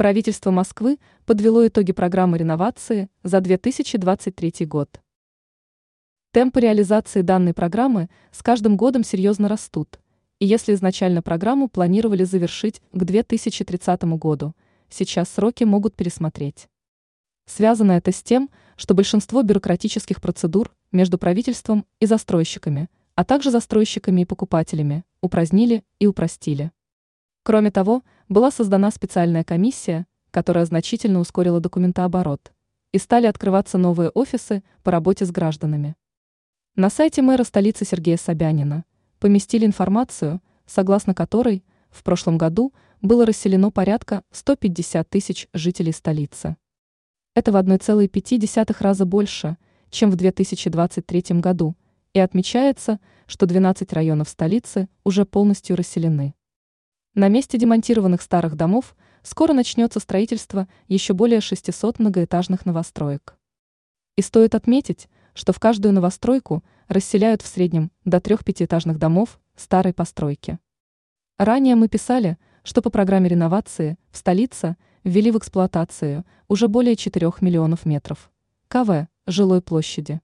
Правительство Москвы подвело итоги программы реновации за 2023 год. Темпы реализации данной программы с каждым годом серьезно растут, и если изначально программу планировали завершить к 2030 году, сейчас сроки могут пересмотреть. Связано это с тем, что большинство бюрократических процедур между правительством и застройщиками, а также застройщиками и покупателями, упразднили и упростили. Кроме того, была создана специальная комиссия, которая значительно ускорила документооборот, и стали открываться новые офисы по работе с гражданами. На сайте мэра столицы Сергея Собянина поместили информацию, согласно которой в прошлом году было расселено порядка 150 тысяч жителей столицы. Это в 1,5 раза больше, чем в 2023 году, и отмечается, что 12 районов столицы уже полностью расселены. На месте демонтированных старых домов скоро начнется строительство еще более 600 многоэтажных новостроек. И стоит отметить, что в каждую новостройку расселяют в среднем до 3 пятиэтажных домов старой постройки. Ранее мы писали, что по программе реновации в столице ввели в эксплуатацию уже более 4 миллионов метров кв. Жилой площади.